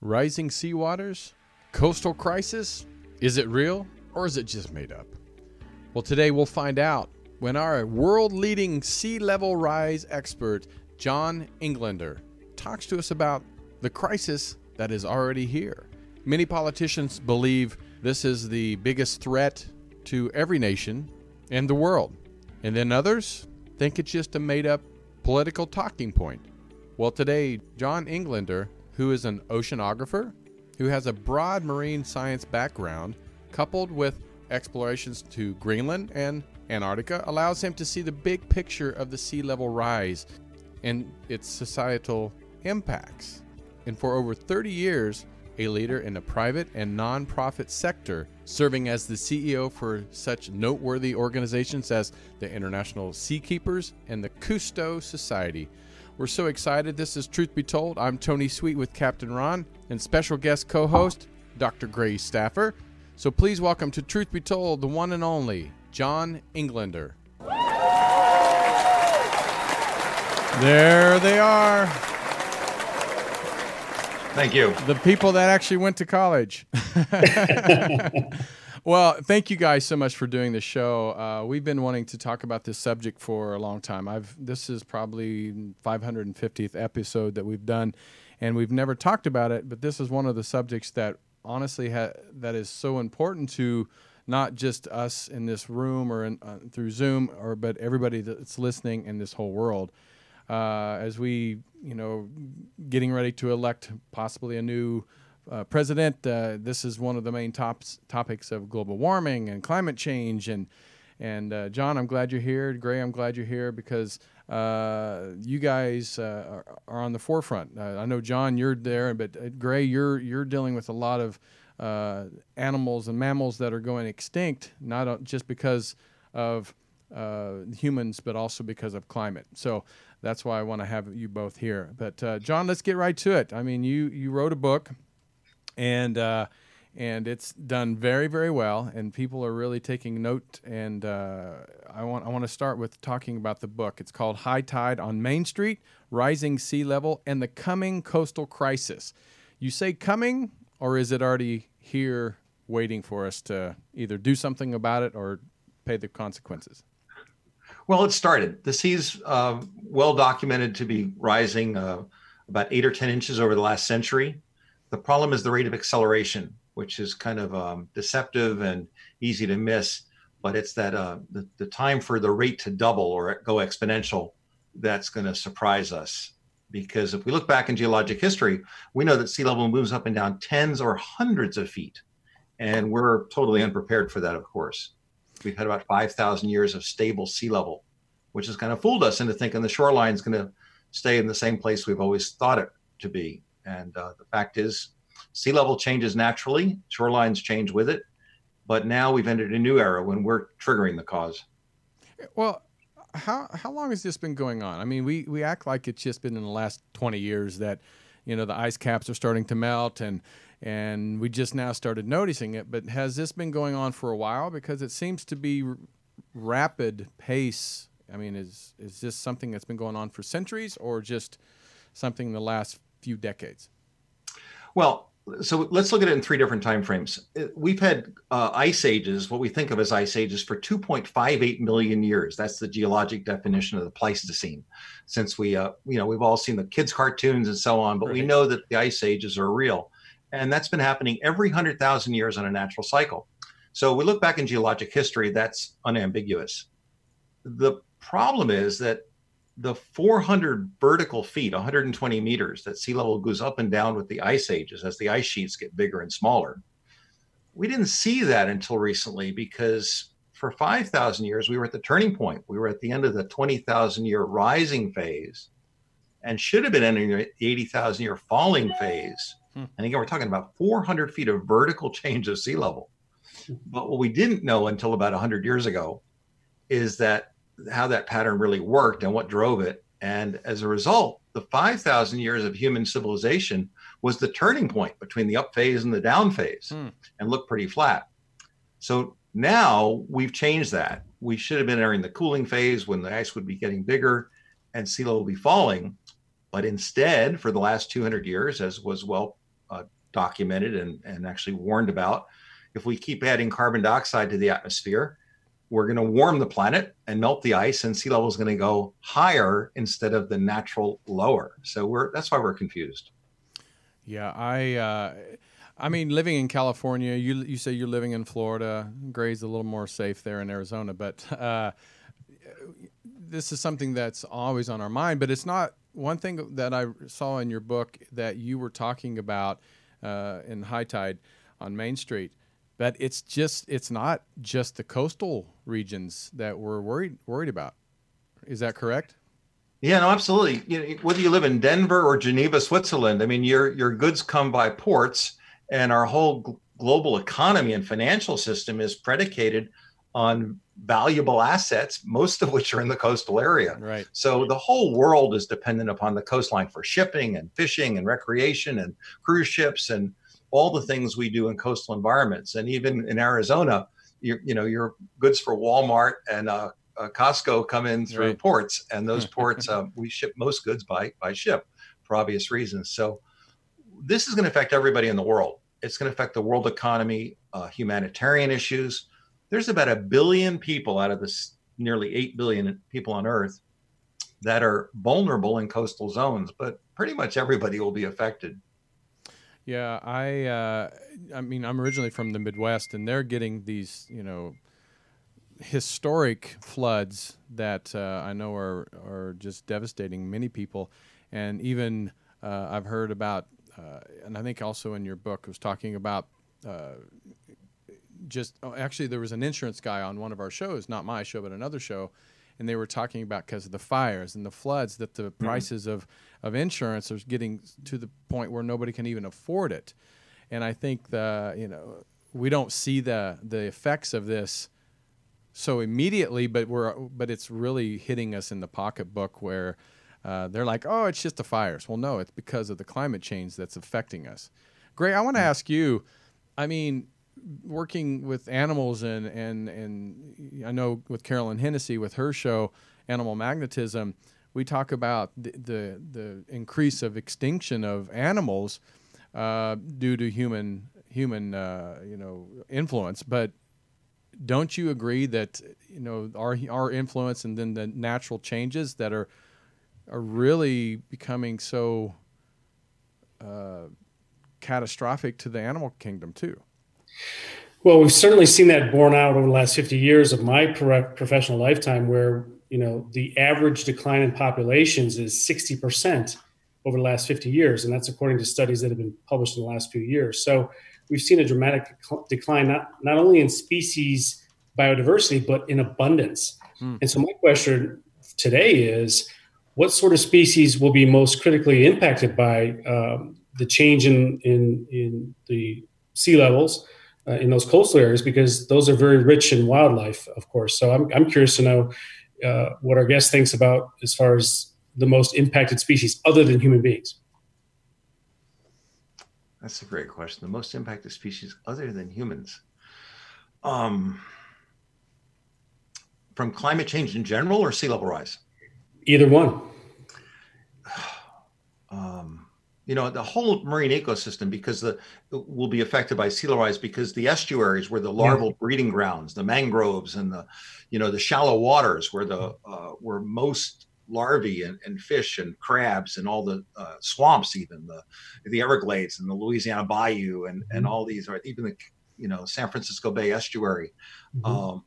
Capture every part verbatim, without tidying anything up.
Rising sea waters? Coastal crisis? Is it real or is it just made up? Well, today we'll find out when our world-leading sea level rise expert, John Englander, talks to us about the crisis that is already here. Many politicians believe this is the biggest threat to every nation and the world. And then others think it's just a made-up political talking point. Well, today, John Englander, who is an oceanographer, who has a broad marine science background, coupled with explorations to Greenland and Antarctica, allows him to see the big picture of the sea level rise and its societal impacts. And for over thirty years, a leader in the private and non-profit sector, serving as the C E O for such noteworthy organizations as the International Seakeepers and the Cousteau Society. We're so excited. This is Truth Be Told. I'm Tony Sweet with Captain Ron and special guest co-host, Doctor Gray Stafford. So please welcome to Truth Be Told, the one and only, John Englander. There they are. Thank you. The people that actually went to college. Well, thank you guys so much for doing the show. Uh, we've been wanting to talk about this subject for a long time. I've this is probably five hundred fiftieth episode that we've done, and we've never talked about it, but this is one of the subjects that honestly ha- that is so important to not just us in this room or in, uh, through Zoom, or but everybody that's listening in this whole world. Uh, as we, you know, getting ready to elect possibly a new Uh, President, uh, this is one of the main tops, topics of global warming and climate change. And and uh, John, I'm glad you're here. Gray, I'm glad you're here because uh, you guys uh, are, are on the forefront. Uh, I know, John, you're there, but uh, Gray, you're you're dealing with a lot of uh, animals and mammals that are going extinct, not just because of uh, humans, but also because of climate. So that's why I want to have you both here. But uh, John, let's get right to it. I mean, you you wrote a book. And uh, and it's done very, very well, and people are really taking note. And uh, I want I want to start with talking about the book. It's called High Tide on Main Street, Rising Sea Level, and the Coming Coastal Crisis. You say coming, or is it already here waiting for us to either do something about it or pay the consequences? Well, it started. The sea's uh, well documented to be rising uh, about eight or ten inches over the last century. The problem is the rate of acceleration, which is kind of um, deceptive and easy to miss, but it's that uh, the, the time for the rate to double or go exponential that's going to surprise us. Because if we look back in geologic history, we know that sea level moves up and down tens or hundreds of feet, and we're totally unprepared for that, of course. We've had about five thousand years of stable sea level, which has kind of fooled us into thinking the shoreline is going to stay in the same place we've always thought it to be. And uh, the fact is, sea level changes naturally, shorelines change with it, but now we've entered a new era when we're triggering the cause. Well, how how long has this been going on? I mean, we, we act like it's just been in the last twenty years that, you know, the ice caps are starting to melt and and we just now started noticing it. But has this been going on for a while? Because it seems to be r- rapid pace. I mean, is is this something that's been going on for centuries or just something in the last few decades? Well, so let's look at it in three different time frames. We've had uh, ice ages, what we think of as ice ages, for two point five eight million years. That's the geologic definition of the Pleistocene. Since we, uh, you know, we've all seen the kids' cartoons and so on, but right. we know that the ice ages are real. And that's been happening every one hundred thousand years on a natural cycle. So we look back in geologic history, that's unambiguous. The problem is that the four hundred vertical feet, one hundred twenty meters, that sea level goes up and down with the ice ages as the ice sheets get bigger and smaller. We didn't see that until recently, because for five thousand years, we were at the turning point. We were at the end of the twenty thousand year rising phase and should have been entering the eighty thousand year falling phase. Hmm. And again, we're talking about four hundred feet of vertical change of sea level. But what we didn't know until about one hundred years ago is that how that pattern really worked and what drove it. And as a result, the five thousand years of human civilization was the turning point between the up phase and the down phase mm. and looked pretty flat. So now we've changed that. We should have been entering the cooling phase when the ice would be getting bigger and sea level would be falling. But instead, for the last two hundred years, as was well uh, documented and, and actually warned about, if we keep adding carbon dioxide to the atmosphere, we're going to warm the planet and melt the ice, and sea level is going to go higher instead of the natural lower. So we're that's why we're confused. Yeah, I, uh, I mean, living in California, you you say you're living in Florida. Gray's a little more safe there in Arizona, but uh, this is something that's always on our mind. But it's not one thing that I saw in your book that you were talking about uh, in High Tide on Main Street. But it's just—it's not just the coastal regions that we're worried worried about. Is that correct? Yeah, no, absolutely. You know, whether you live in Denver or Geneva, Switzerland, I mean, your your goods come by ports, and our whole gl- global economy and financial system is predicated on valuable assets, most of which are in the coastal area. Right. So the whole world is dependent upon the coastline for shipping and fishing and recreation and cruise ships and all the things we do in coastal environments. And even in Arizona, you you know, your goods for Walmart and uh, uh, Costco come in through right. ports, and those ports, uh, we ship most goods by, by ship for obvious reasons. So this is going to affect everybody in the world. It's going to affect the world economy, uh, humanitarian issues. There's about a billion people out of this nearly eight billion people on Earth that are vulnerable in coastal zones, but pretty much everybody will be affected. Yeah, I uh, I mean, I'm originally from the Midwest, and they're getting these, you know, historic floods that uh, I know are, are just devastating many people. And even uh, I've heard about, uh, and I think also in your book was talking about uh, just, oh, actually there was an insurance guy on one of our shows, not my show, but another show, and they were talking about because of the fires and the floods that the mm-hmm. prices of of insurance is getting to the point where nobody can even afford it. And I think the, you know, we don't see the the effects of this so immediately, but we're but it's really hitting us in the pocketbook where uh, they're like, oh, it's just the fires. Well, no, it's because of the climate change that's affecting us. Gray, I want to ask you, I mean, working with animals and, and, and I know with Carolyn Hennessy, with her show, Animal Magnetism, we talk about the, the, the increase of extinction of animals uh, due to human human uh, you know influence. But don't you agree that you know our our influence and then the natural changes that are are really becoming so uh, catastrophic to the animal kingdom too? Well, we've certainly seen that borne out over the last fifty years of my professional lifetime, where you know, the average decline in populations is sixty percent over the last fifty years. And that's according to studies that have been published in the last few years. So we've seen a dramatic decline, not, not only in species biodiversity, but in abundance. Mm. And so my question today is, what sort of species will be most critically impacted by um, the change in, in, in the sea levels uh, in those coastal areas? Because those are very rich in wildlife, of course. So I'm, I'm curious to know Uh, what our guest thinks about as far as the most impacted species other than human beings. That's a great question. The most impacted species other than humans. Um, from climate change in general or sea level rise? Either one. Um, you know, the whole marine ecosystem, because the will be affected by sea level rise, because the estuaries were the larval yeah. breeding grounds, the mangroves and the, you know, the shallow waters where the uh, where most larvae and, and fish and crabs and all the uh, swamps, even the the Everglades and the Louisiana Bayou and and all these, or even the, you know, San Francisco Bay estuary. Mm-hmm. Um,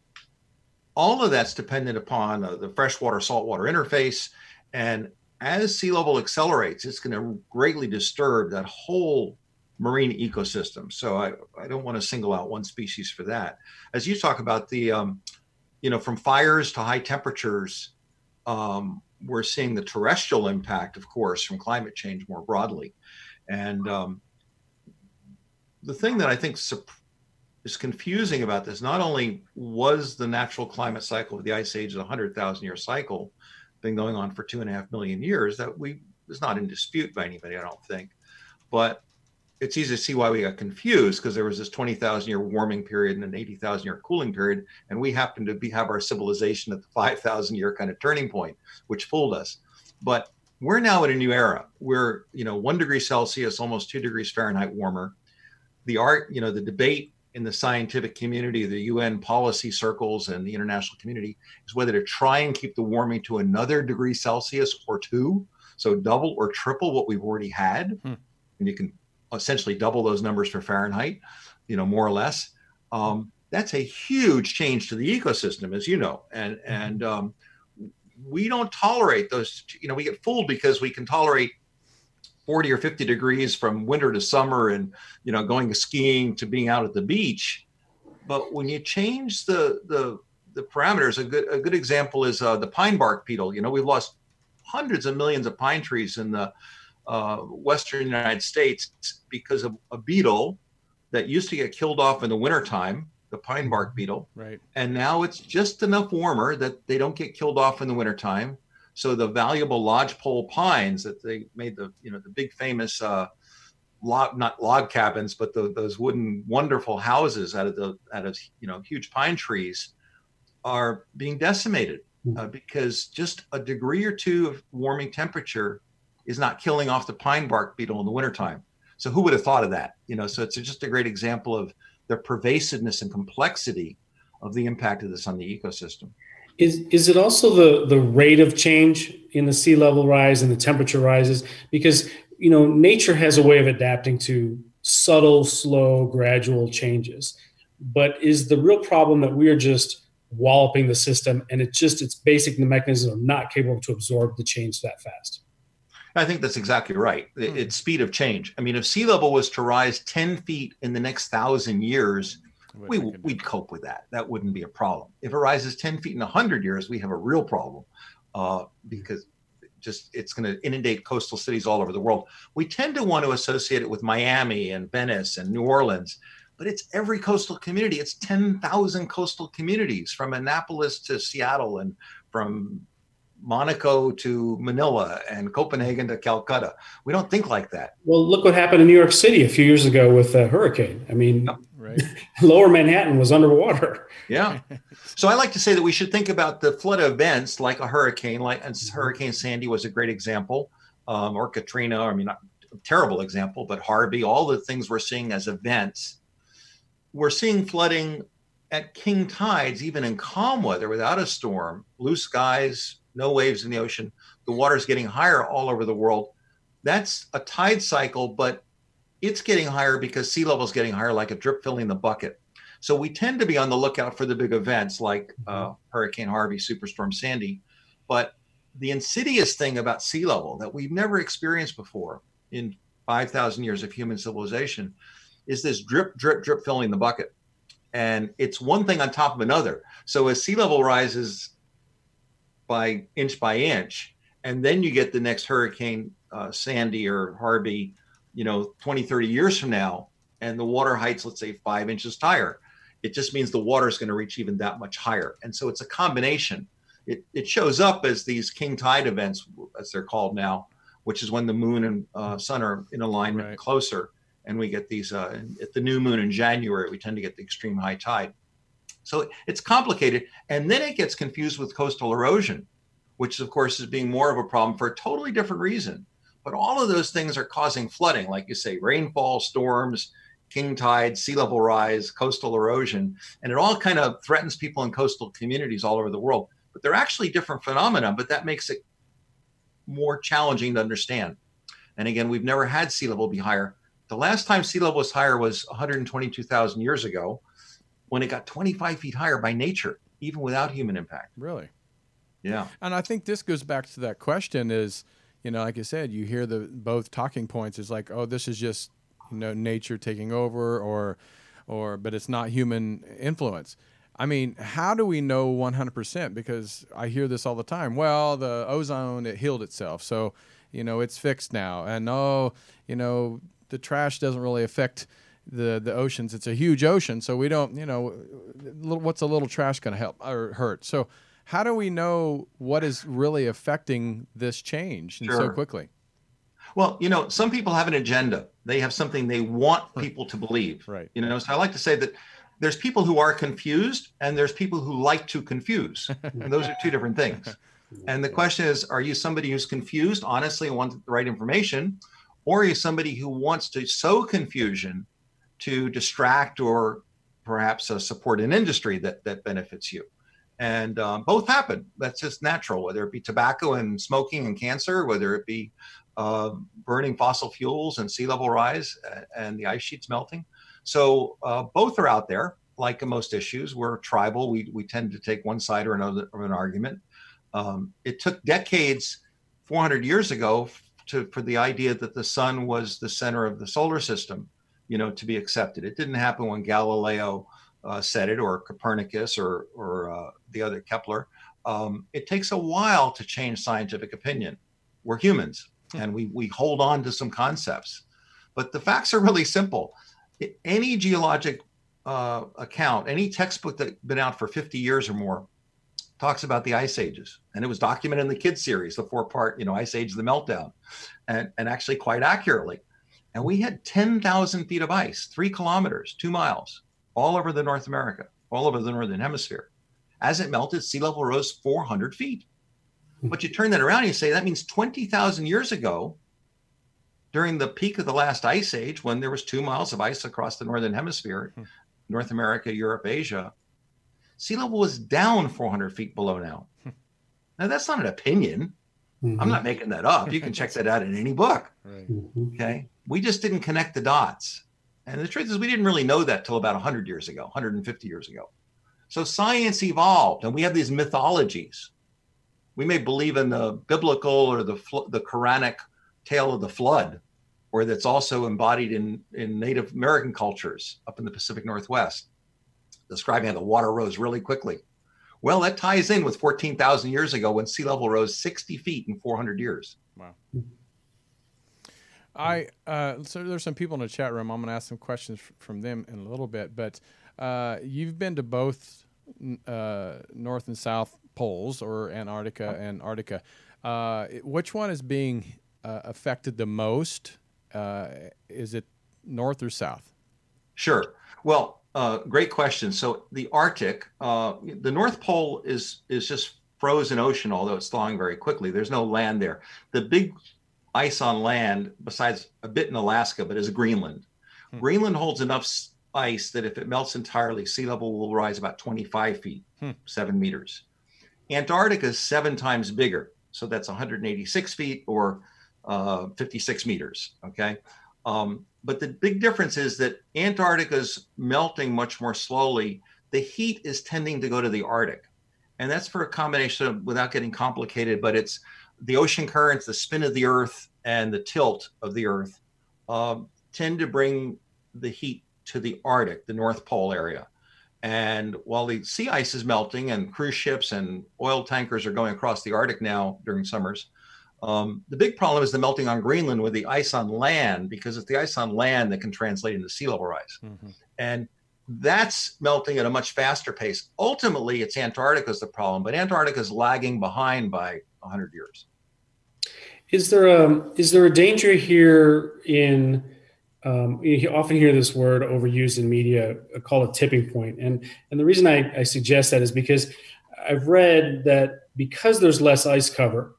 all of that's dependent upon uh, the freshwater saltwater interface. And as sea level accelerates, it's going to greatly disturb that whole marine ecosystem. So I, I don't want to single out one species for that. As you talk about the, um, you know, from fires to high temperatures, um, we're seeing the terrestrial impact, of course, from climate change more broadly. And um, the thing that I think su- is confusing about this, not only was the natural climate cycle of the Ice Age a one hundred thousand year cycle, been going on for two and a half million years, that we is not in dispute by anybody, I don't think. But it's easy to see why we got confused, because there was this twenty thousand year warming period and an eighty thousand year cooling period. And we happened to be, have our civilization at the five thousand year kind of turning point, which fooled us. But we're now in a new era. We're, you know, one degree Celsius, almost two degrees Fahrenheit warmer. The art, you know, the debate in the scientific community, the U N policy circles and the international community is whether to try and keep the warming to another degree Celsius or two, so double or triple what we've already had. Hmm. And you can essentially double those numbers for Fahrenheit, you know, more or less. Um, that's a huge change to the ecosystem, as you know. And, mm-hmm. and um, we don't tolerate those, you know, we get fooled because we can tolerate forty or fifty degrees from winter to summer and, you know, going skiing to being out at the beach. But when you change the the, the parameters, a good a good example is uh, the pine bark beetle. You know, we've lost hundreds of millions of pine trees in the uh, Western United States because of a beetle that used to get killed off in the wintertime, the pine bark beetle. Right. And now it's just enough warmer that they don't get killed off in the wintertime. So the valuable lodgepole pines that they made the, you know, the big famous uh, log, not log cabins, but the, those wooden wonderful houses out of the, out of, you know, huge pine trees are being decimated uh, because just a degree or two of warming temperature is not killing off the pine bark beetle in the wintertime. So who would have thought of that? You know, so it's just a great example of the pervasiveness and complexity of the impact of this on the ecosystem. Is is it also the, the rate of change in the sea level rise and the temperature rises? Because, you know, nature has a way of adapting to subtle, slow, gradual changes. But is the real problem that we are just walloping the system and it's just its basic mechanism of not capable to absorb the change that fast? I think that's exactly right. It, it's speed of change. I mean, if sea level was to rise ten feet in the next thousand years, We, we'd cope with that. That wouldn't be a problem. If it rises ten feet in one hundred years, we have a real problem uh, because just it's going to inundate coastal cities all over the world. We tend to want to associate it with Miami and Venice and New Orleans, but it's every coastal community. It's ten thousand coastal communities from Annapolis to Seattle and from Monaco to Manila and Copenhagen to Calcutta. We don't think like that. Well, look what happened in New York City a few years ago with a hurricane. I mean, no. Right. Lower Manhattan was underwater. Yeah. So I like to say that we should think about the flood events like a hurricane, like and mm-hmm. Hurricane Sandy was a great example, um, or Katrina, I mean, not a terrible example, but Harvey, all the things we're seeing as events. We're seeing flooding at king tides, even in calm weather without a storm, blue skies, no waves in the ocean, the water's getting higher all over the world. That's a tide cycle, but it's getting higher because sea level is getting higher, like a drip filling the bucket. So we tend to be on the lookout for the big events like uh, Hurricane Harvey, Superstorm Sandy. But the insidious thing about sea level that we've never experienced before in five thousand years of human civilization is this drip, drip, drip filling the bucket. And it's one thing on top of another. So as sea level rises by inch by inch, and then you get the next Hurricane uh, Sandy or Harvey, you know, twenty, thirty years from now, and the water heights, let's say five inches higher, it just means the water is going to reach even that much higher. And so it's a combination. It it shows up as these king tide events, as they're called now, which is when the moon and uh, sun are in alignment right. closer. And we get these, uh, at the new moon in January, we tend to get the extreme high tide. So it's complicated. And then it gets confused with coastal erosion, which of course is being more of a problem for a totally different reason. But all of those things are causing flooding, like you say, rainfall, storms, king tide, sea level rise, coastal erosion, and it all kind of threatens people in coastal communities all over the world. But they're actually different phenomena, but that makes it more challenging to understand. And again, we've never had sea level be higher. The last time sea level was higher was one hundred twenty-two thousand years ago, when it got twenty-five feet higher by nature, even without human impact. Really? Yeah. And I think this goes back to that question is, you know, like I said, you hear the both talking points is like, oh, this is just, you know, nature taking over or, or, but it's not human influence. I mean, how do we know one hundred percent? Because I hear this all the time. Well, the ozone, it healed itself. So, you know, it's fixed now. And, oh, you know, the trash doesn't really affect the, the oceans. It's a huge ocean. So we don't, you know, what's a little trash going to help or hurt? So how do we know what is really affecting this change sure. so quickly? Well, you know, some people have an agenda. They have something they want people to believe. Right. You know, so I like to say that there's people who are confused and there's people who like to confuse. And those are two different things. And the question is, are you somebody who's confused, honestly, wants the right information, or are you somebody who wants to sow confusion to distract or perhaps uh, support an industry that, that benefits you? And um, both happen. That's just natural, whether it be tobacco and smoking and cancer, whether it be uh, burning fossil fuels and sea level rise and the ice sheets melting. So uh, both are out there. Like most issues, we're tribal. We, we tend to take one side or another of an argument. Um, it took decades, four hundred years ago, to, for the idea that the sun was the center of the solar system, you know, to be accepted. It didn't happen when Galileo Uh, said it, or Copernicus, or or uh, the other Kepler. Um, it takes a while to change scientific opinion. We're humans, mm-hmm. and we we hold on to some concepts, but the facts are really simple. It, any geologic uh, account, any textbook that's been out for fifty years or more, talks about the ice ages, and it was documented in the kids series, the four-part, you know, Ice Age, the Meltdown, and and actually quite accurately. And we had ten thousand feet of ice, three kilometers, two miles. All over the North America, all over the Northern Hemisphere. As it melted, sea level rose four hundred feet. But you turn that around and you say, that means twenty thousand years ago, during the peak of the last ice age, when there was two miles of ice across the Northern Hemisphere, hmm. North America, Europe, Asia, sea level was down four hundred feet below now. Hmm. Now, that's not an opinion. Mm-hmm. I'm not making that up. You can check that out in any book. Right. Mm-hmm. Okay. We just didn't connect the dots. And the truth is, we didn't really know that till about one hundred years ago, one hundred fifty years ago. So science evolved, and we have these mythologies. We may believe in the biblical or the the Quranic tale of the flood, or that's also embodied in, in Native American cultures up in the Pacific Northwest, describing how the water rose really quickly. Well, that ties in with fourteen thousand years ago when sea level rose sixty feet in four hundred years. Wow. I uh, so there's some people in the chat room. I'm going to ask some questions f from them in a little bit. But uh, you've been to both uh, North and South Poles, or Antarctica and Arctica. Uh, which one is being uh, affected the most? Uh, is it North or South? Sure. Well, uh, great question. So the Arctic, uh, the North Pole is is just frozen ocean, although it's thawing very quickly. There's no land there. The big ice on land, besides a bit in Alaska, but is Greenland. Hmm. Greenland holds enough ice that if it melts entirely, sea level will rise about twenty-five feet, hmm. seven meters. Antarctica is seven times bigger. So that's one hundred eighty-six feet or uh, fifty-six meters, okay? Um, but the big difference is that Antarctica's melting much more slowly. The heat is tending to go to the Arctic. And that's for a combination of, without getting complicated, but it's the ocean currents, the spin of the Earth, and the tilt of the Earth uh, tend to bring the heat to the Arctic, the North Pole area. And while the sea ice is melting and cruise ships and oil tankers are going across the Arctic now during summers, um, the big problem is the melting on Greenland with the ice on land, because it's the ice on land that can translate into sea level rise. Mm-hmm. And that's melting at a much faster pace. Ultimately, it's Antarctica's the problem, but Antarctica's lagging behind by one hundred years. Is there a is there a danger here in um, you often hear this word overused in media, called a tipping point, and and the reason I, I suggest that is because I've read that because there's less ice cover,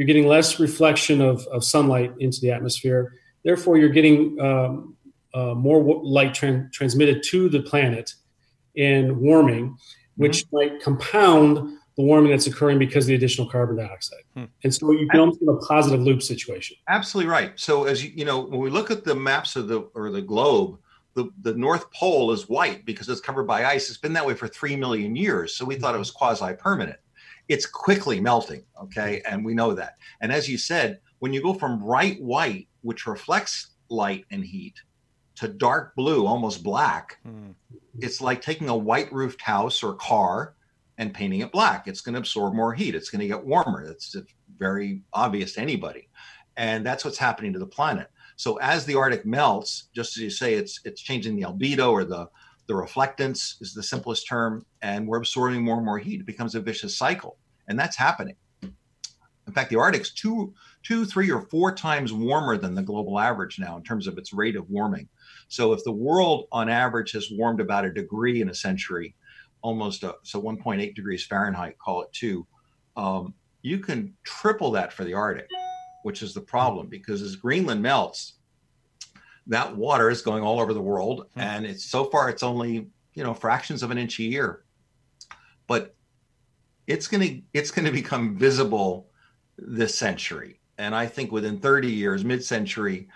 You're getting less reflection of, of sunlight into the atmosphere. Therefore, you're getting um, uh, more w- light tran- transmitted to the planet in warming, which mm-hmm. might compound the warming that's occurring because of the additional carbon dioxide. Hmm. And so you can almost get a positive loop situation. Absolutely right. So as you, you know, when we look at the maps of the, or the globe, the, the North Pole is white because it's covered by ice. It's been that way for three million years. So we thought it was quasi-permanent. It's quickly melting. Okay. And we know that. And as you said, when you go from bright white, which reflects light and heat, to dark blue, almost black, hmm. it's like taking a white roofed house or car and painting it black. It's going to absorb more heat. It's going to get warmer. That's very obvious to anybody. And that's what's happening to the planet. So as the Arctic melts, just as you say, it's it's changing the albedo, or the, the reflectance is the simplest term, and we're absorbing more and more heat. It becomes a vicious cycle, and that's happening. In fact, the Arctic's two, two, three, or four times warmer than the global average now in terms of its rate of warming. So if the world on average has warmed about a degree in a century, almost a, so one point eight degrees Fahrenheit, call it two, um, you can triple that for the Arctic, which is the problem, because as Greenland melts, that water is going all over the world. Mm-hmm. And it's so far, it's only, you know, fractions of an inch a year, but it's going to, it's going to become visible this century. And I think within thirty years, mid-century,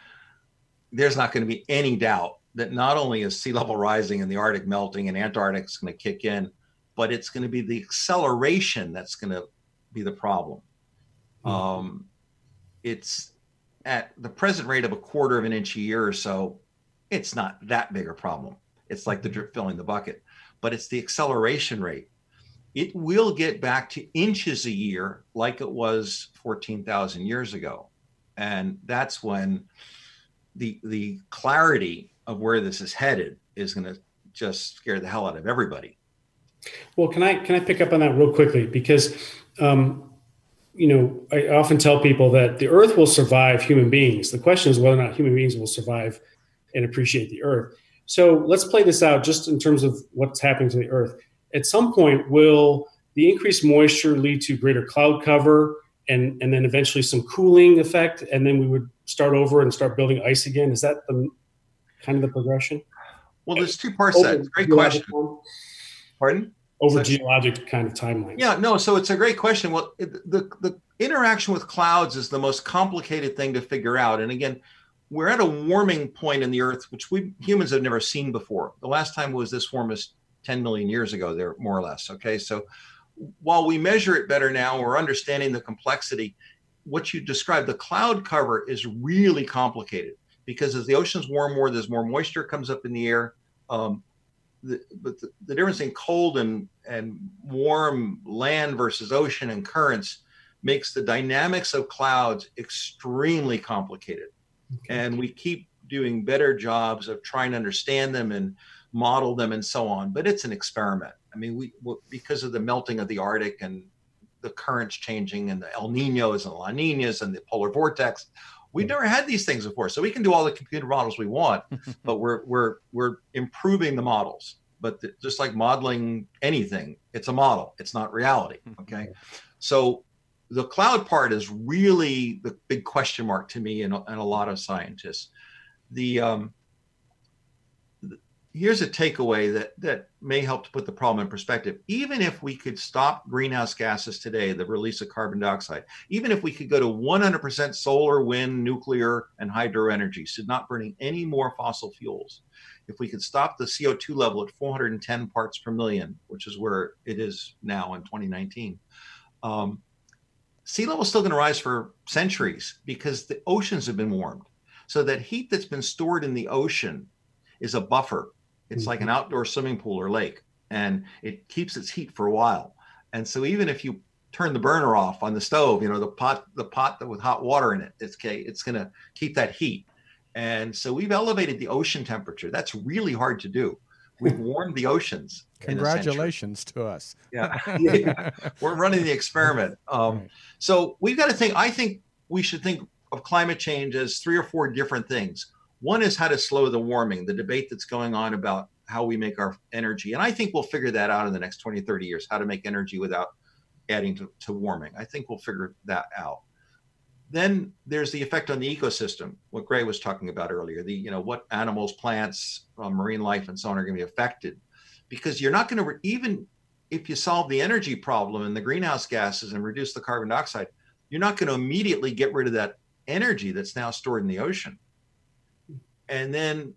there's not going to be any doubt that not only is sea level rising and the Arctic melting and Antarctic is going to kick in, but it's going to be the acceleration that's going to be the problem. Mm. Um, it's at the present rate of a quarter of an inch a year or so, it's not that big a problem. It's like the drip filling the bucket, but it's the acceleration rate. It will get back to inches a year like it was fourteen thousand years ago. And that's when the the clarity of where this is headed is going to just scare the hell out of everybody. Well, can I can I pick up on that real quickly? Because, um, you know, I often tell people that the Earth will survive human beings. The question is whether or not human beings will survive and appreciate the Earth. So let's play this out just in terms of what's happening to the Earth. At some point, will the increased moisture lead to greater cloud cover and, and then eventually some cooling effect? And then we would start over and start building ice again. Is that the kind of the progression? Well, there's two parts to that. Great question. Pardon? Over geologic kind of timeline. Yeah, no, so it's a great question. Well, it, the, the interaction with clouds is the most complicated thing to figure out. And again, we're at a warming point in the Earth, which we humans have never seen before. The last time it was this warm was ten million years ago there, more or less. Okay, so while we measure it better now, we're understanding the complexity. What you described, the cloud cover, is really complicated, because as the oceans warm more, there's more moisture comes up in the air. Um, the, but the, the difference in cold and, and warm land versus ocean and currents makes the dynamics of clouds extremely complicated. Okay. And we keep doing better jobs of trying to understand them and model them and so on, but it's an experiment. I mean, we, we because of the melting of the Arctic and the currents changing and the El Niños and La Niñas and the polar vortex, we've never had these things before, so we can do all the computer models we want, but we're we're we're improving the models. But the, just like modeling anything, it's a model. It's not reality. Okay, so the cloud part is really the big question mark to me and, and a lot of scientists. The, um, the here's a takeaway that that may help to put the problem in perspective. Even if we could stop greenhouse gases today, the release of carbon dioxide, even if we could go to one hundred percent solar, wind, nuclear, and hydro energy, so not burning any more fossil fuels, if we could stop the C O two level at four hundred ten parts per million, which is where it is now in twenty nineteen, um, sea level is still going to rise for centuries because the oceans have been warmed. So that heat that's been stored in the ocean is a buffer. It's mm-hmm. like an outdoor swimming pool or lake, and it keeps its heat for a while. And so even if you turn the burner off on the stove, you know, the pot, the pot that with hot water in it, it's okay, it's going to keep that heat. And so we've elevated the ocean temperature. That's really hard to do. We've warmed the oceans. Congratulations to us. Yeah. yeah. We're running the experiment. Um, right. So we've got to think, I think we should think of climate change as three or four different things. One is how to slow the warming, the debate that's going on about how we make our energy. And I think we'll figure that out in the next twenty, thirty years, how to make energy without adding to, to warming. I think we'll figure that out. Then there's the effect on the ecosystem, what Gray was talking about earlier, the, you know, what animals, plants, uh, marine life and so on are going to be affected, because you're not going to, re- even if you solve the energy problem and the greenhouse gases and reduce the carbon dioxide, you're not going to immediately get rid of that energy that's now stored in the ocean. And then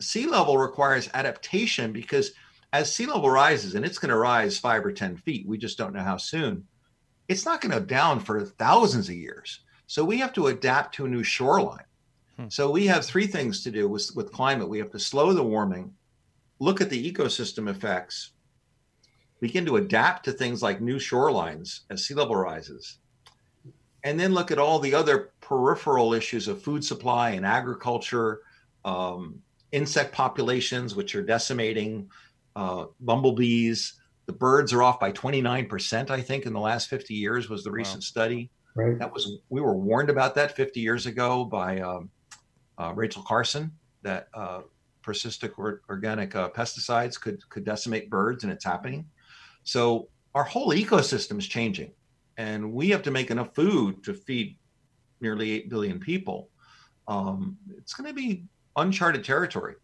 sea level requires adaptation, because as sea level rises, and it's going to rise five or ten feet, we just don't know how soon, it's not going to down for thousands of years. So we have to adapt to a new shoreline. Hmm. So we have three things to do with, with climate. We have to slow the warming, look at the ecosystem effects, begin to adapt to things like new shorelines as sea level rises, and then look at all the other peripheral issues of food supply and agriculture, um, insect populations, which are decimating, uh, bumblebees. The birds are off by twenty-nine percent, I think, in the last fifty years was the recent wow. study. Right. That was, we were warned about that fifty years ago by um, uh, Rachel Carson, that uh, persistent or organic uh, pesticides could, could decimate birds, and it's happening. So our whole ecosystem is changing, and we have to make enough food to feed nearly eight billion people. Um, it's going to be uncharted territory.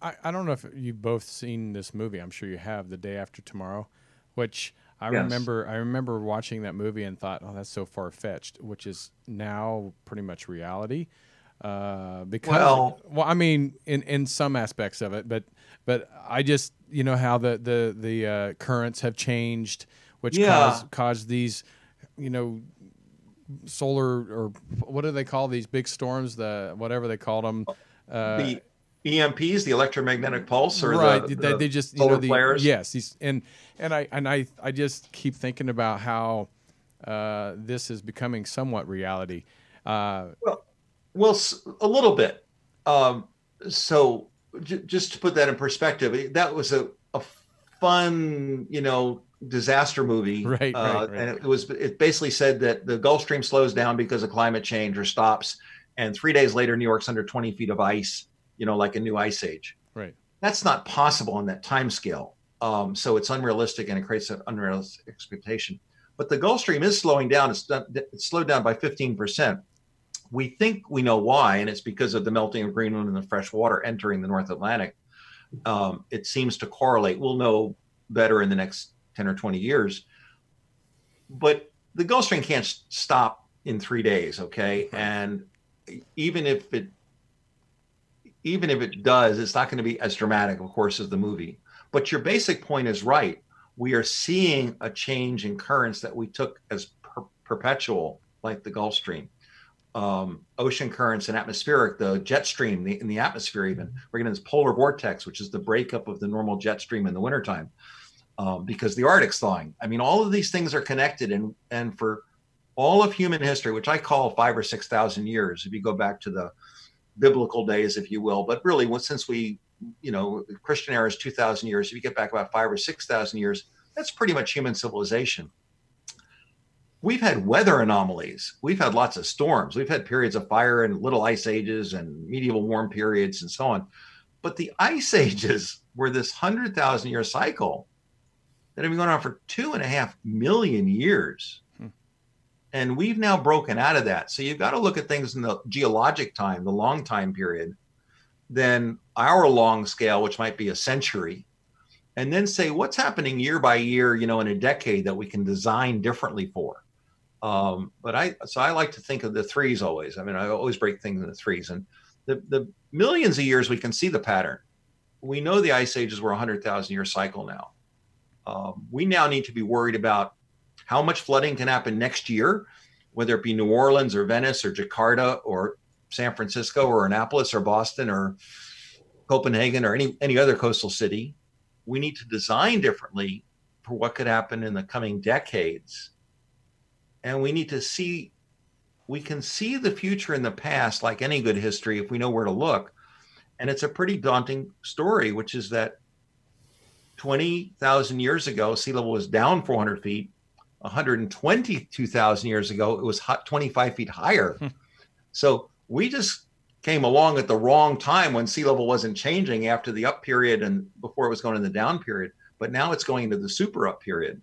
I, I don't know if you've both seen this movie. I'm sure you have, The Day After Tomorrow, which I yes. remember. I remember watching that movie and thought, "Oh, that's so far fetched," which is now pretty much reality. Uh, because, well, well, I mean, in, in some aspects of it, but but I just, you know, how the the the uh, currents have changed, which yeah. cause cause these, you know, solar, or what do they call these big storms? The whatever they called them. Uh, the- E M Ps, the electromagnetic pulse, or right. the, the they, they just, solar you know, the, flares. Yes, these, and and I and I, I just keep thinking about how uh, this is becoming somewhat reality. Uh, well, well, a little bit. Um, so j- just to put that in perspective, that was a, a fun, you know, disaster movie, right? Uh, right, right. And it was it basically said that the Gulf Stream slows down because of climate change or stops, and three days later, New York's under twenty feet of ice. You know, like a new ice age. Right. That's not possible on that time scale. Um, so it's unrealistic, and it creates an unrealistic expectation. But the Gulf Stream is slowing down. It's, done, it's slowed down by fifteen percent. We think we know why, and it's because of the melting of Greenland and the fresh water entering the North Atlantic. Um, it seems to correlate. We'll know better in the next ten or twenty years. But the Gulf Stream can't stop in three days, okay? Right. And even if it Even if it does, it's not going to be as dramatic, of course, as the movie. But your basic point is right. We are seeing a change in currents that we took as per- perpetual, like the Gulf Stream, um, ocean currents and atmospheric, the jet stream the, in the atmosphere even. Mm-hmm. We're getting this polar vortex, which is the breakup of the normal jet stream in the wintertime, um, because the Arctic's thawing. I mean, all of these things are connected. And, and for all of human history, which I call five or six thousand years, if you go back to the biblical days, if you will, but really, since we, you know, the Christian era is two thousand years, if you get back about five or six thousand years, that's pretty much human civilization. We've had weather anomalies. We've had lots of storms. We've had periods of fire and little ice ages and medieval warm periods and so on. But the ice ages were this one hundred thousand year cycle that have been going on for two and a half million years. And we've now broken out of that. So you've got to look at things in the geologic time, the long time period, then our long scale, which might be a century, and then say what's happening year by year, you know, in a decade that we can design differently for. Um, but I, so I like to think of the threes always. I mean, I always break things into threes. And the, the millions of years, we can see the pattern. We know the ice ages were a one hundred thousand year cycle now. Um, we now need to be worried about how much flooding can happen next year, whether it be New Orleans or Venice or Jakarta or San Francisco or Annapolis or Boston or Copenhagen or any, any other coastal city. We need to design differently for what could happen in the coming decades. And we need to see, we can see the future in the past, like any good history, if we know where to look. And it's a pretty daunting story, which is that twenty thousand years ago, sea level was down four hundred feet. one hundred twenty-two thousand years ago, it was hot twenty-five feet higher. So we just came along at the wrong time when sea level wasn't changing after the up period and before it was going in the down period, but now it's going into the super up period.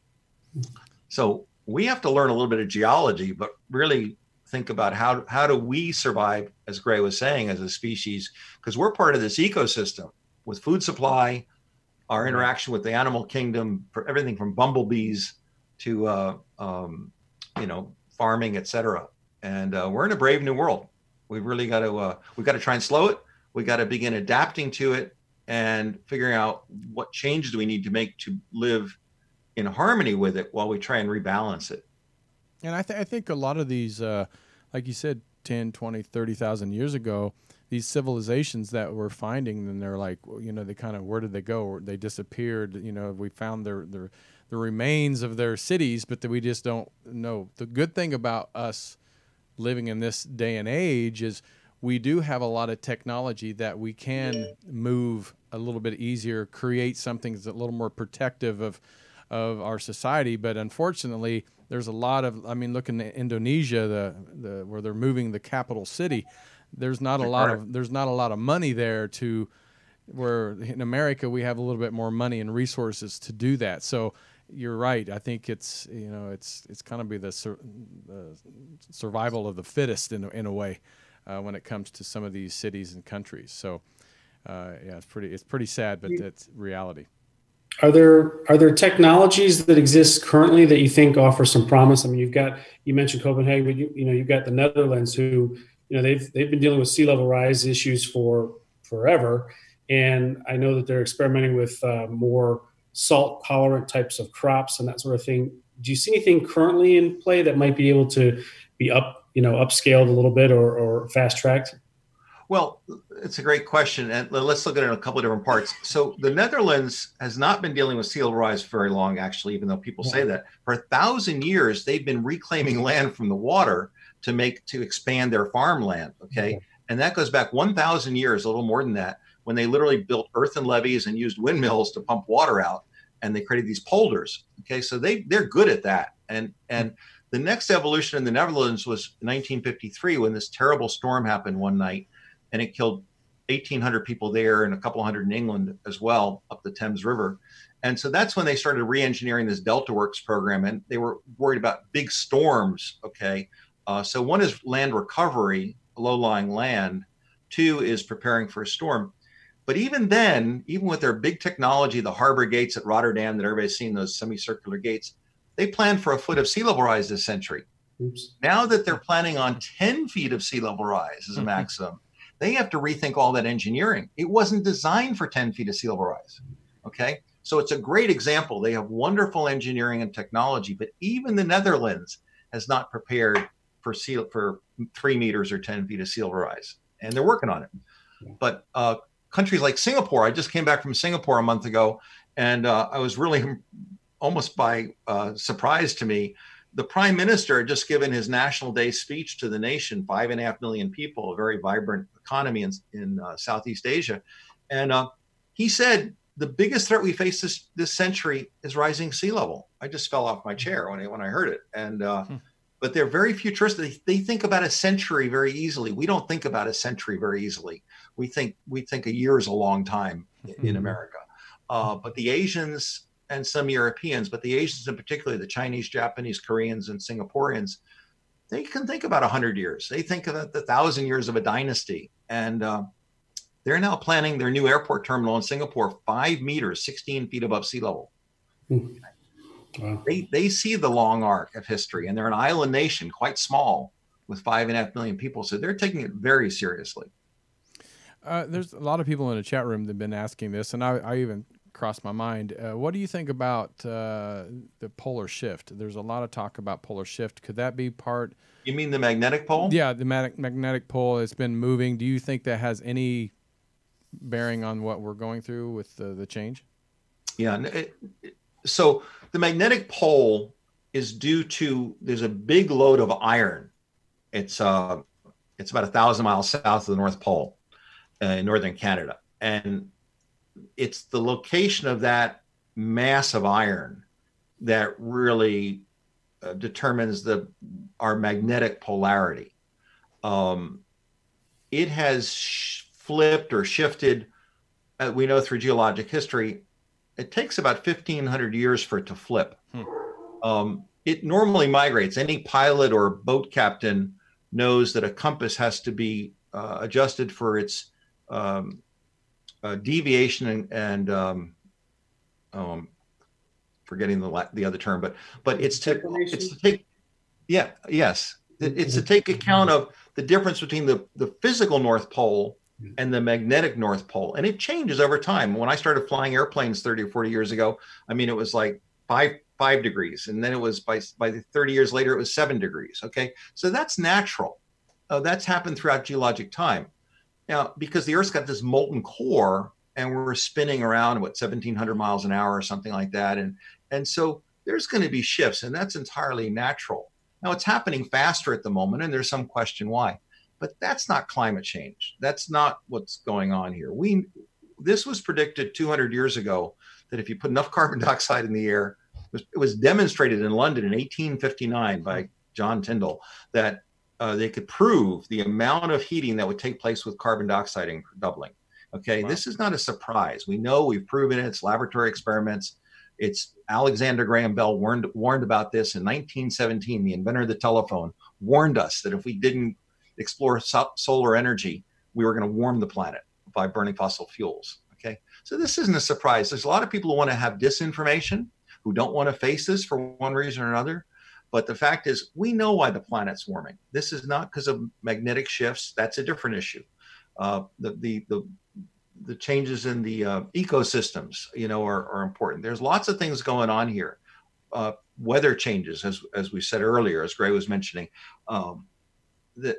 So we have to learn a little bit of geology, but really think about how how do we survive, as Gray was saying, as a species, because we're part of this ecosystem with food supply, our interaction with the animal kingdom, for everything from bumblebees to uh, um, you know, farming, et cetera. And uh, we're in a brave new world. We've really got to uh, we've got to try and slow it. We got to begin adapting to it and figuring out what changes do we need to make to live in harmony with it while we try and rebalance it. And I, th- I think a lot of these, uh, like you said, ten, twenty, thirty thousand years ago, these civilizations that we're finding, and they're like, you know, they kind of, where did they go? They disappeared. You know, we found their, their the remains of their cities, but that we just don't know. The good thing about us living in this day and age is we do have a lot of technology that we can move a little bit easier, create something that's a little more protective of of our society. But unfortunately, there's a lot of, I mean, look in Indonesia, the, the where they're moving the capital city. There's not a lot of there's not a lot of money there to, where in America we have a little bit more money and resources to do that. So you're right. I think it's you know it's it's kind of be the, sur- the survival of the fittest in in a way uh, when it comes to some of these cities and countries. So uh, yeah, it's pretty it's pretty sad, but that's reality. Are there are there technologies that exist currently that you think offer some promise? I mean, you've got you mentioned Copenhagen, but you you know you've got the Netherlands, who you know they've they've been dealing with sea level rise issues for forever, and I know that they're experimenting with uh, more salt tolerant types of crops and that sort of thing. Do you see anything currently in play that might be able to be up you know upscaled a little bit or, or fast tracked? Well, it's a great question, and let's look at it in a couple of different parts. So the Netherlands has not been dealing with sea level rise for very long, actually, even though people say that. For a thousand years, they've been reclaiming land from the water to make to expand their farmland, okay? okay. And that goes back one thousand years, a little more than that, when they literally built earthen levees and used windmills to pump water out, and they created these polders, okay? So they, they're good at that. And and the next evolution in the Netherlands was nineteen fifty-three, when this terrible storm happened one night, and it killed eighteen hundred people there and a couple hundred in England as well, up the Thames River. And so that's when they started re-engineering this Delta Works program, and they were worried about big storms, okay? Uh, so one is land recovery, low-lying land. Two is preparing for a storm. But even then, even with their big technology, the harbor gates at Rotterdam that everybody's seen, those semicircular gates, they planned for a foot of sea level rise this century. Oops. Now that they're planning on ten feet of sea level rise as a maximum, they have to rethink all that engineering. It wasn't designed for ten feet of sea level rise, okay? So it's a great example. They have wonderful engineering and technology, but even the Netherlands has not prepared for sea, for three meters or ten feet of sea level rise, and they're working on it. But uh, countries like Singapore, I just came back from Singapore a month ago, and uh, I was really almost by uh, surprise to me. The prime minister had just given his National Day speech to the nation, five and a half million people, a very vibrant economy in, in uh, Southeast Asia. And uh, he said, the biggest threat we face this, this century is rising sea level. I just fell off my chair when I, when I heard it. And uh, hmm. But they're very futuristic. They, they think about a century very easily. We don't think about a century very easily. We think we think a year is a long time mm-hmm. in America. Uh, but the Asians... and some Europeans, but the Asians in particular, the Chinese, Japanese, Koreans, and Singaporeans, they can think about one hundred years. They think about the thousand years of a dynasty. And uh, they're now planning their new airport terminal in Singapore, five meters, sixteen feet above sea level. Mm. Wow. They, they see the long arc of history, and they're an island nation, quite small, with five and a half million people. So they're taking it very seriously. Uh, there's a lot of people in the chat room that have been asking this, and I, I even... crossed my mind. Uh, what do you think about uh, the polar shift? There's a lot of talk about polar shift. Could that be part? You mean the magnetic pole? Yeah, the mag- magnetic pole has been moving. Do you think that has any bearing on what we're going through with the, the change? Yeah. It, it, so the magnetic pole is due to, there's a big load of iron. It's uh, it's about a thousand miles south of the North Pole uh, in northern Canada. And it's the location of that mass of iron that really uh, determines the our magnetic polarity. Um, it has sh- flipped or shifted. Uh, we know through geologic history, it takes about fifteen hundred years for it to flip. Hmm. Um, it normally migrates. Any pilot or boat captain knows that a compass has to be uh, adjusted for its um, uh, deviation and, and um, oh, I'm forgetting the la- the other term, but but it's to it's to take yeah yes it, it's to take account of the difference between the the physical North Pole and the magnetic North Pole, and it changes over time. When I started flying airplanes thirty or forty years ago, I mean, it was like five five degrees, and then it was by by thirty years later, it was seven degrees. Okay, so that's natural. Uh, that's happened throughout geologic time. Now, because the Earth's got this molten core, and we're spinning around what seventeen hundred miles an hour or something like that, and and so there's going to be shifts, and that's entirely natural. Now, it's happening faster at the moment, and there's some question why. But that's not climate change. That's not what's going on here. We, this was predicted two hundred years ago that if you put enough carbon dioxide in the air, it was, it was demonstrated in London in eighteen fifty-nine by John Tyndall that uh, they could prove the amount of heating that would take place with carbon dioxide in doubling. Okay, wow. This is not a surprise. We know, we've proven it. It's laboratory experiments. It's Alexander Graham Bell warned warned about this in nineteen seventeen. The inventor of the telephone warned us that if we didn't explore so- solar energy, we were going to warm the planet by burning fossil fuels. Okay, so this isn't a surprise. There's a lot of people who want to have disinformation, who don't want to face this for one reason or another. But the fact is, we know why the planet's warming. This is not because of magnetic shifts. That's a different issue. Uh, the the the the changes in the uh, ecosystems, you know, are, are important. There's lots of things going on here. Uh, weather changes, as as we said earlier, as Gray was mentioning, um, that.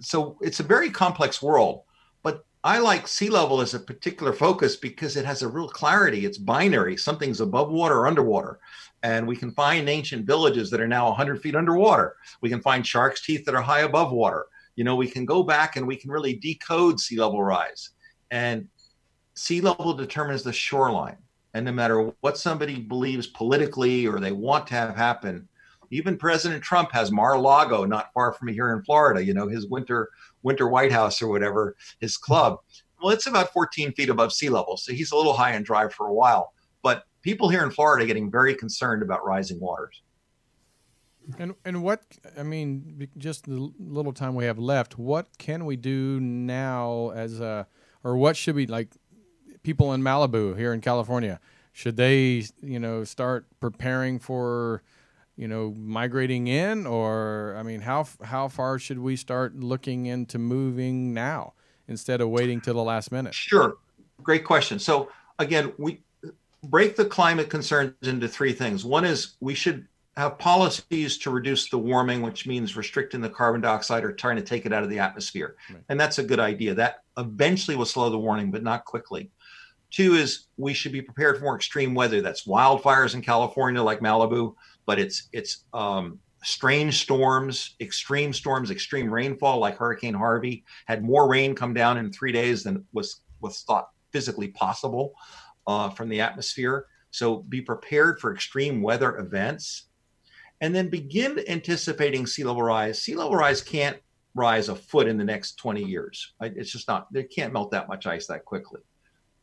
So it's a very complex world, but I like sea level as a particular focus because it has a real clarity. It's binary. Something's above water or underwater. And we can find ancient villages that are now one hundred feet underwater. We can find shark's teeth that are high above water. You know, we can go back and we can really decode sea level rise. And sea level determines the shoreline. And no matter what somebody believes politically or they want to have happen, even President Trump has Mar-a-Lago not far from here in Florida, you know, his winter winter White House or whatever, his club. Well, it's about fourteen feet above sea level, so he's a little high and dry for a while. But people here in Florida are getting very concerned about rising waters. And and what, I mean, just the little time we have left, what can we do now as a, or what should we, like people in Malibu here in California, should they, you know, start preparing for, you know, migrating in? Or, I mean, how how far should we start looking into moving now instead of waiting till the last minute? Sure. Great question. So again, we break the climate concerns into three things. One is we should have policies to reduce the warming, which means restricting the carbon dioxide or trying to take it out of the atmosphere. Right. And that's a good idea. That eventually will slow the warming, but not quickly. Two is we should be prepared for more extreme weather. That's wildfires in California like Malibu, but it's it's um, strange storms, extreme storms, extreme rainfall like Hurricane Harvey. Had more rain come down in three days than was, was thought physically possible uh, from the atmosphere. So be prepared for extreme weather events. And then begin anticipating sea level rise. Sea level rise can't rise a foot in the next twenty years. It's just not, they can't melt that much ice that quickly.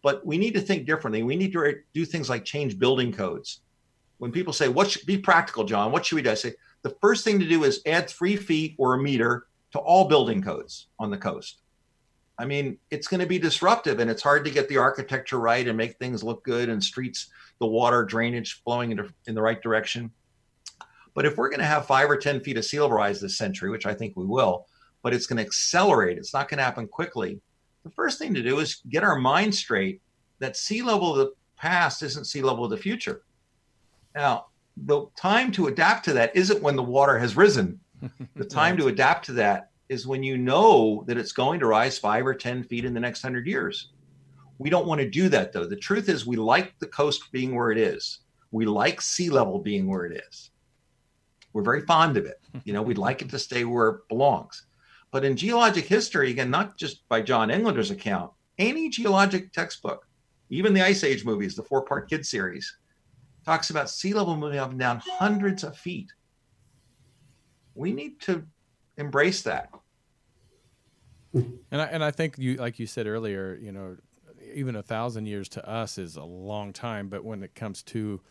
But we need to think differently. We need to do things like change building codes. When people say, "What should be practical, John? What should we do?" I say, the first thing to do is add three feet or a meter to all building codes on the coast. I mean, it's going to be disruptive, and it's hard to get the architecture right and make things look good and streets, the water drainage flowing in, in the right direction. But if we're going to have five or ten feet of sea level rise this century, which I think we will, but it's going to accelerate, it's not going to happen quickly. The first thing to do is get our mind straight that sea level of the past isn't sea level of the future. Now, the time to adapt to that isn't when the water has risen. The time to adapt to that is when you know that it's going to rise five or ten feet in the next hundred years. We don't want to do that, though. The truth is we like the coast being where it is. We like sea level being where it is. We're very fond of it. You know, we'd like it to stay where it belongs. But in geologic history, again, not just by John Englander's account, any geologic textbook, even the Ice Age movies, the four-part kid series, talks about sea level moving up and down hundreds of feet. We need to embrace that. And I, and I think you, like you said earlier, you know, even a thousand years to us is a long time, but when it comes to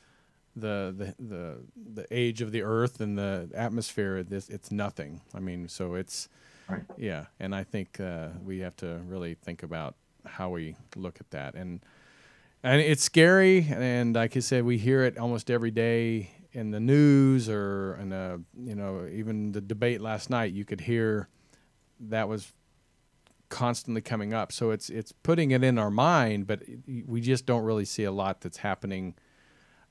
the the the the age of the Earth and the atmosphere, this it's nothing. I mean, so it's right. yeah. And I think uh, we have to really think about how we look at that. And and it's scary. And like I said, we hear it almost every day in the news, or in the, you know, even the debate last night. You could hear that was constantly coming up. So it's it's putting it in our mind, but it, we just don't really see a lot that's happening.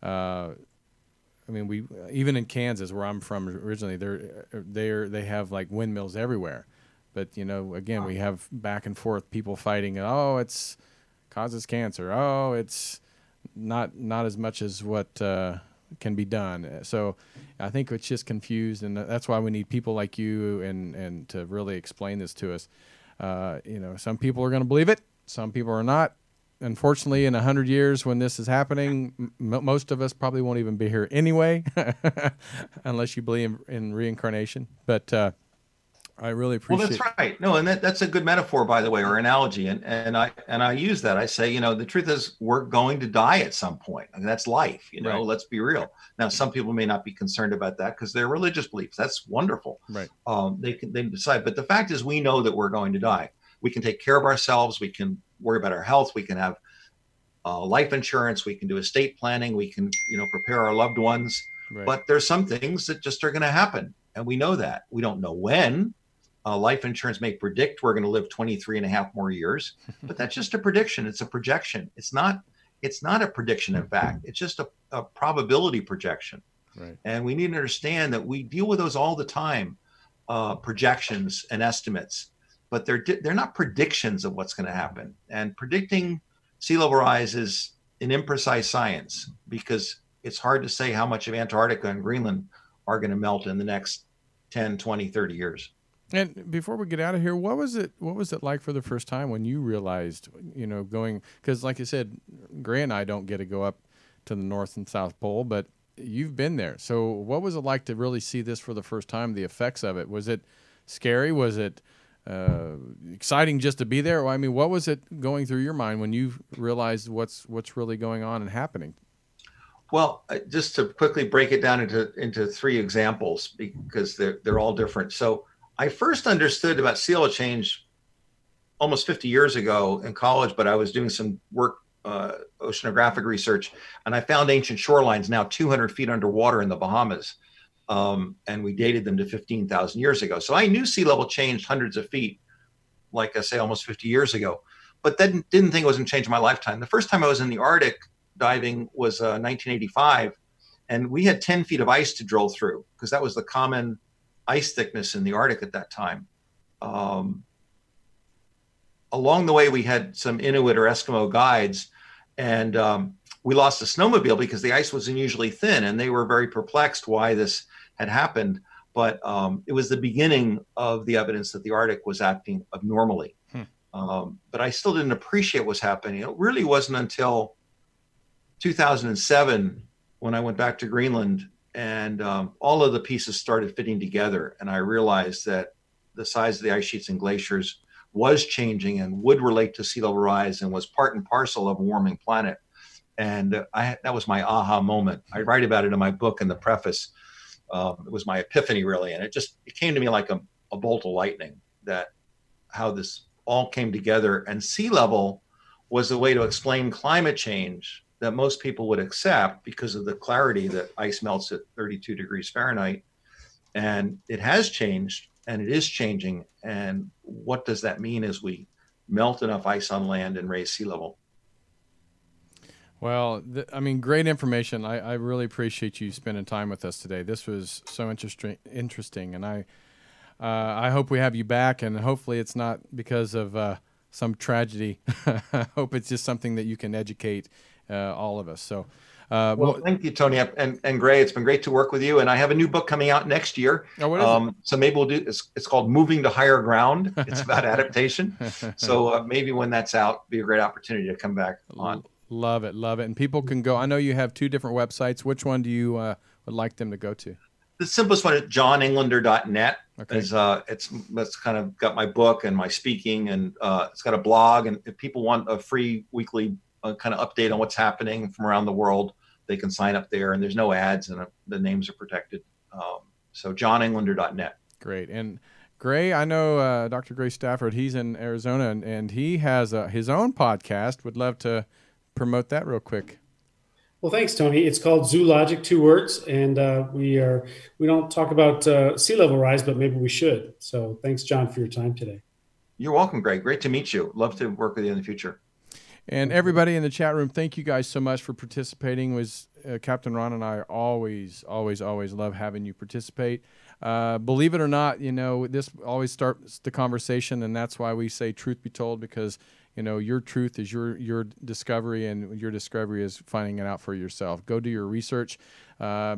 Uh, I mean, we even in Kansas, where I'm from originally, they're they're they have like windmills everywhere, but you know, again, we have back and forth people fighting. Oh, it's causes cancer. Oh, it's not not as much as what uh, can be done. So, I think it's just confused, and that's why we need people like you and and to really explain this to us. Uh, you know, some people are going to believe it, some people are not. Unfortunately, in a hundred years when this is happening, m- most of us probably won't even be here anyway, unless you believe in, in reincarnation. But uh, I really appreciate it. Well, that's right. No, and that, that's a good metaphor, by the way, or analogy. And, and, I, and I use that. I say, you know, the truth is we're going to die at some point. I mean, that's life, you know, right. Let's be real. Now, some people may not be concerned about that because they're religious beliefs. That's wonderful. Right. Um, they can they decide. But the fact is we know that we're going to die. We can take care of ourselves. We can worry about our health. We can have uh, life insurance. We can do estate planning. We can, you know, prepare our loved ones. Right. But there's some things that just are going to happen. And we know that. We don't know when. Uh, life insurance may predict we're going to live twenty-three and a half more years. But that's just a prediction. It's a projection. It's not It's not a prediction, in fact. It's just a, a probability projection. Right. And we need to understand that we deal with those all the time, uh, projections and estimates. But they're they're not predictions of what's going to happen. And predicting sea level rise is an imprecise science because it's hard to say how much of Antarctica and Greenland are going to melt in the next ten, twenty, thirty years. And before we get out of here, what was it what was it like for the first time when you realized, you know, going, because like I said, Gray and I don't get to go up to the North and South Pole, but you've been there. So what was it like to really see this for the first time, the effects of it? Was it scary? Was it Uh, exciting just to be there? I mean, what was it going through your mind when you realized what's what's really going on and happening? Well, just to quickly break it down into into three examples because they're they're all different. So I first understood about sea level change almost fifty years ago in college, but I was doing some work, uh, oceanographic research, and I found ancient shorelines now two hundred feet underwater in the Bahamas. Um, and we dated them to fifteen thousand years ago. So I knew sea level changed hundreds of feet, like I say, almost fifty years ago, but then didn't think it was going to change in my lifetime. The first time I was in the Arctic diving was uh, nineteen eighty-five, and we had ten feet of ice to drill through because that was the common ice thickness in the Arctic at that time. Um, along the way, we had some Inuit or Eskimo guides, and um, we lost a snowmobile because the ice was unusually thin, and they were very perplexed why this had happened, but um, it was the beginning of the evidence that the Arctic was acting abnormally. Hmm. Um, but I still didn't appreciate what's happening. It really wasn't until two thousand seven when I went back to Greenland and um, all of the pieces started fitting together. And I realized that the size of the ice sheets and glaciers was changing and would relate to sea level rise and was part and parcel of a warming planet. And I, that was my aha moment. I write about it in my book in the preface. Um, it was my epiphany, really, and it just it came to me like a, a bolt of lightning that how this all came together. And sea level was a way to explain climate change that most people would accept because of the clarity that ice melts at thirty-two degrees Fahrenheit, and it has changed and it is changing. And what does that mean as we melt enough ice on land and raise sea level? Well, th- I mean, great information. I, I really appreciate you spending time with us today. This was so interesting, interesting, and I uh, I hope we have you back, and hopefully it's not because of uh, some tragedy. I hope it's just something that you can educate uh, all of us. So, uh, well, well, thank you, Tony, and, and Gray. It's been great to work with you, and I have a new book coming out next year. Oh, what is um, it? So maybe we'll do, it's, it's called Moving to Higher Ground. It's about adaptation. So uh, maybe when that's out, it'd be a great opportunity to come back on. Love it, love it. And people can go. I know you have two different websites. Which one do you uh, would like them to go to? The simplest one is john englander dot net. Okay. It's, uh, it's, it's kind of got my book and my speaking, and uh, it's got a blog. And if people want a free weekly uh, kind of update on what's happening from around the world, they can sign up there, and there's no ads, and uh, the names are protected. Um, so john englander dot net. Great. And Gray, I know uh, Doctor Gray Stafford, he's in Arizona, and, and he has uh, his own podcast. Would love to promote that real quick. Well, thanks, Tony. It's called Zoologic, two words, and uh, we are we don't talk about uh, sea level rise, but maybe we should. So thanks, John, for your time today. You're welcome, Greg. Great to meet you. Love to work with you in the future. And everybody in the chat room, thank you guys so much for participating. It was uh, Captain Ron and I always, always, always love having you participate. Uh, believe it or not, you know, this always starts the conversation, and that's why we say truth be told, because you know, your truth is your your discovery, and your discovery is finding it out for yourself. Go do your research, uh,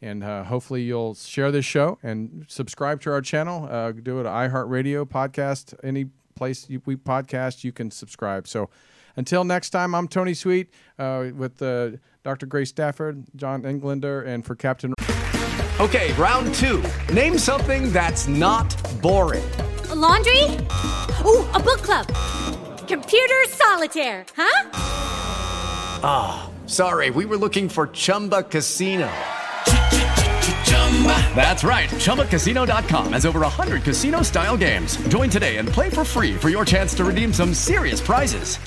and uh, hopefully you'll share this show and subscribe to our channel. Uh, do it at iHeartRadio, podcast, any place you, we podcast, you can subscribe. So until next time, I'm Tony Sweet uh, with uh, Doctor Gray Stafford, John Englander, and for Captain... Okay, round two. Name something that's not boring. A laundry? Ooh, a book club. Computer solitaire, huh? Ah, oh, sorry, we were looking for Chumba Casino. That's right, chumba casino dot com has over one hundred casino-style games. Join today and play for free for your chance to redeem some serious prizes.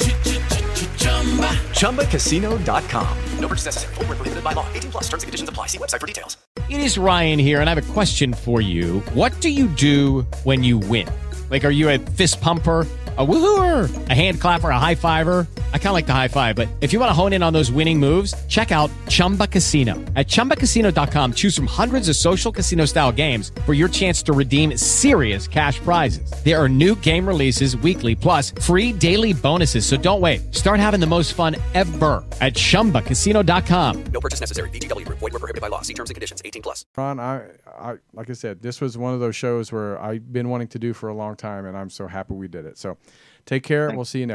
chumba casino dot com. No purchase necessary. Void where prohibited by law. eighteen plus terms and conditions apply. See website for details. It is Ryan here, and I have a question for you. What do you do when you win? Like, are you a fist pumper? A woohooer, a hand clapper, a high fiver. I kind of like the high five, but if you want to hone in on those winning moves, check out Chumba Casino. At chumba casino dot com, choose from hundreds of social casino style games for your chance to redeem serious cash prizes. There are new game releases weekly, plus free daily bonuses. So don't wait. Start having the most fun ever at chumba casino dot com. No purchase necessary. V G W Group. Void where prohibited by law. See terms and conditions. eighteen plus. Ron, I, I, like I said, this was one of those shows where I've been wanting to do for a long time, and I'm so happy we did it. So take care. Thanks. We'll see you next.